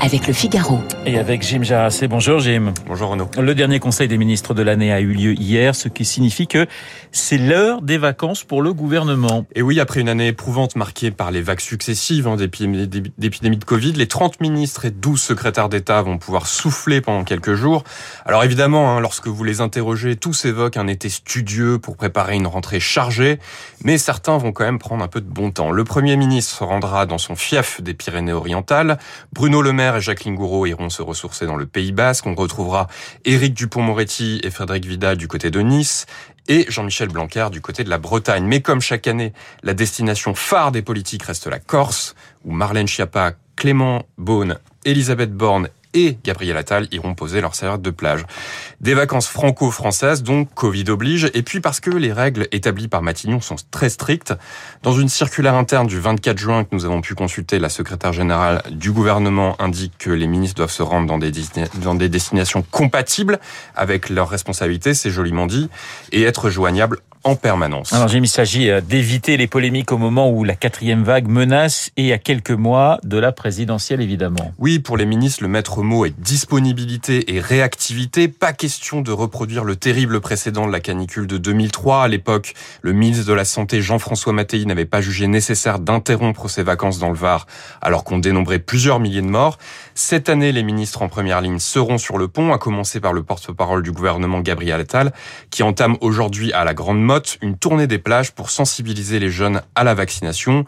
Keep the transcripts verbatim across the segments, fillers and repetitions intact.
avec le Figaro. Et avec Jim Jarrassé. Bonjour Jim. Bonjour Renaud. Le dernier conseil des ministres de l'année a eu lieu hier, ce qui signifie que c'est l'heure des vacances pour le gouvernement. Et oui, après une année éprouvante marquée par les vagues successives hein, d'épidémie, d'épidémie de Covid, les trente ministres et douze secrétaires d'État vont pouvoir souffler pendant quelques jours. Alors évidemment, hein, lorsque vous les interrogez, tous évoquent un été studieux pour préparer une rentrée chargée, mais certains vont quand même prendre un peu de bon temps. Le Premier ministre se rendra dans son fief des Pyrénées-Orientales. Bruno Le Maire et Jacqueline Gouraud iront se ressourcer dans le Pays Basque. On retrouvera Éric Dupont-Moretti et Frédéric Vidal du côté de Nice et Jean-Michel Blanquer du côté de la Bretagne. Mais comme chaque année, la destination phare des politiques reste la Corse, où Marlène Schiappa, Clément Beaune, Elisabeth Borne et Gabriel Attal iront poser leur serviette de plage. Des vacances franco-françaises, donc Covid oblige, et puis parce que les règles établies par Matignon sont très strictes. Dans une circulaire interne du vingt-quatre juin que nous avons pu consulter, la secrétaire générale du gouvernement indique que les ministres doivent se rendre dans des, dans des destinations compatibles avec leurs responsabilités, c'est joliment dit, et être joignables en permanence. Alors, Jim, il s'agit d'éviter les polémiques au moment où la quatrième vague menace et à quelques mois de la présidentielle, évidemment. Oui, pour les ministres, le maître mot est disponibilité et réactivité. Pas question de reproduire le terrible précédent de la canicule de deux mille trois. À l'époque, le ministre de la Santé, Jean-François Mattei, n'avait pas jugé nécessaire d'interrompre ses vacances dans le Var, alors qu'on dénombrait plusieurs milliers de morts. Cette année, les ministres en première ligne seront sur le pont, à commencer par le porte-parole du gouvernement, Gabriel Attal, qui entame aujourd'hui à la Grande Motte une tournée des plages pour sensibiliser les jeunes à la vaccination.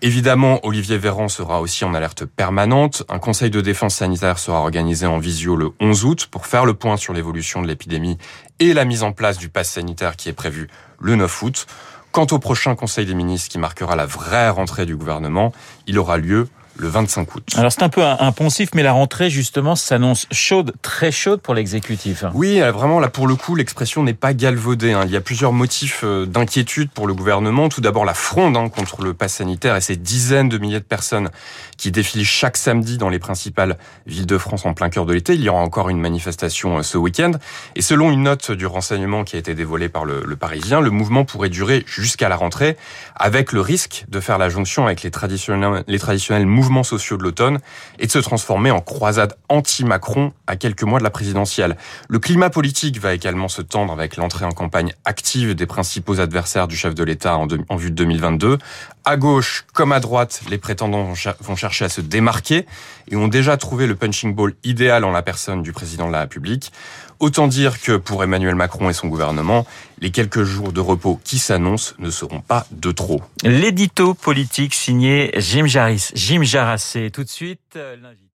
Évidemment, Olivier Véran sera aussi en alerte permanente. Un conseil de défense sanitaire sera organisé en visio le onze août pour faire le point sur l'évolution de l'épidémie et la mise en place du pass sanitaire qui est prévu le neuf août. Quant au prochain conseil des ministres qui marquera la vraie rentrée du gouvernement, il aura lieu le vingt-cinq août. Alors c'est un peu impensif, mais la rentrée justement s'annonce chaude, très chaude pour l'exécutif. Oui, vraiment, là pour le coup, l'expression n'est pas galvaudée. Il y a plusieurs motifs d'inquiétude pour le gouvernement. Tout d'abord la fronde contre le pass sanitaire et ces dizaines de milliers de personnes qui défilent chaque samedi dans les principales villes de France en plein cœur de l'été. Il y aura encore une manifestation ce week-end. Et selon une note du renseignement qui a été dévoilée par le, le Parisien, le mouvement pourrait durer jusqu'à la rentrée, avec le risque de faire la jonction avec les traditionnels, les traditionnels mouvements mouvements sociaux de l'automne et de se transformer en croisade anti-Macron à quelques mois de la présidentielle. Le climat politique va également se tendre avec l'entrée en campagne active des principaux adversaires du chef de l'État en, de, en vue de deux mille vingt-deux. À gauche comme à droite, les prétendants vont, cher- vont chercher à se démarquer et ont déjà trouvé le punching ball idéal en la personne du président de la République. Autant dire que pour Emmanuel Macron et son gouvernement, les quelques jours de repos qui s'annoncent ne seront pas de trop. L'édito politique signé Jim Jarrassé. Jim Jarrassé, tout de suite l'invité.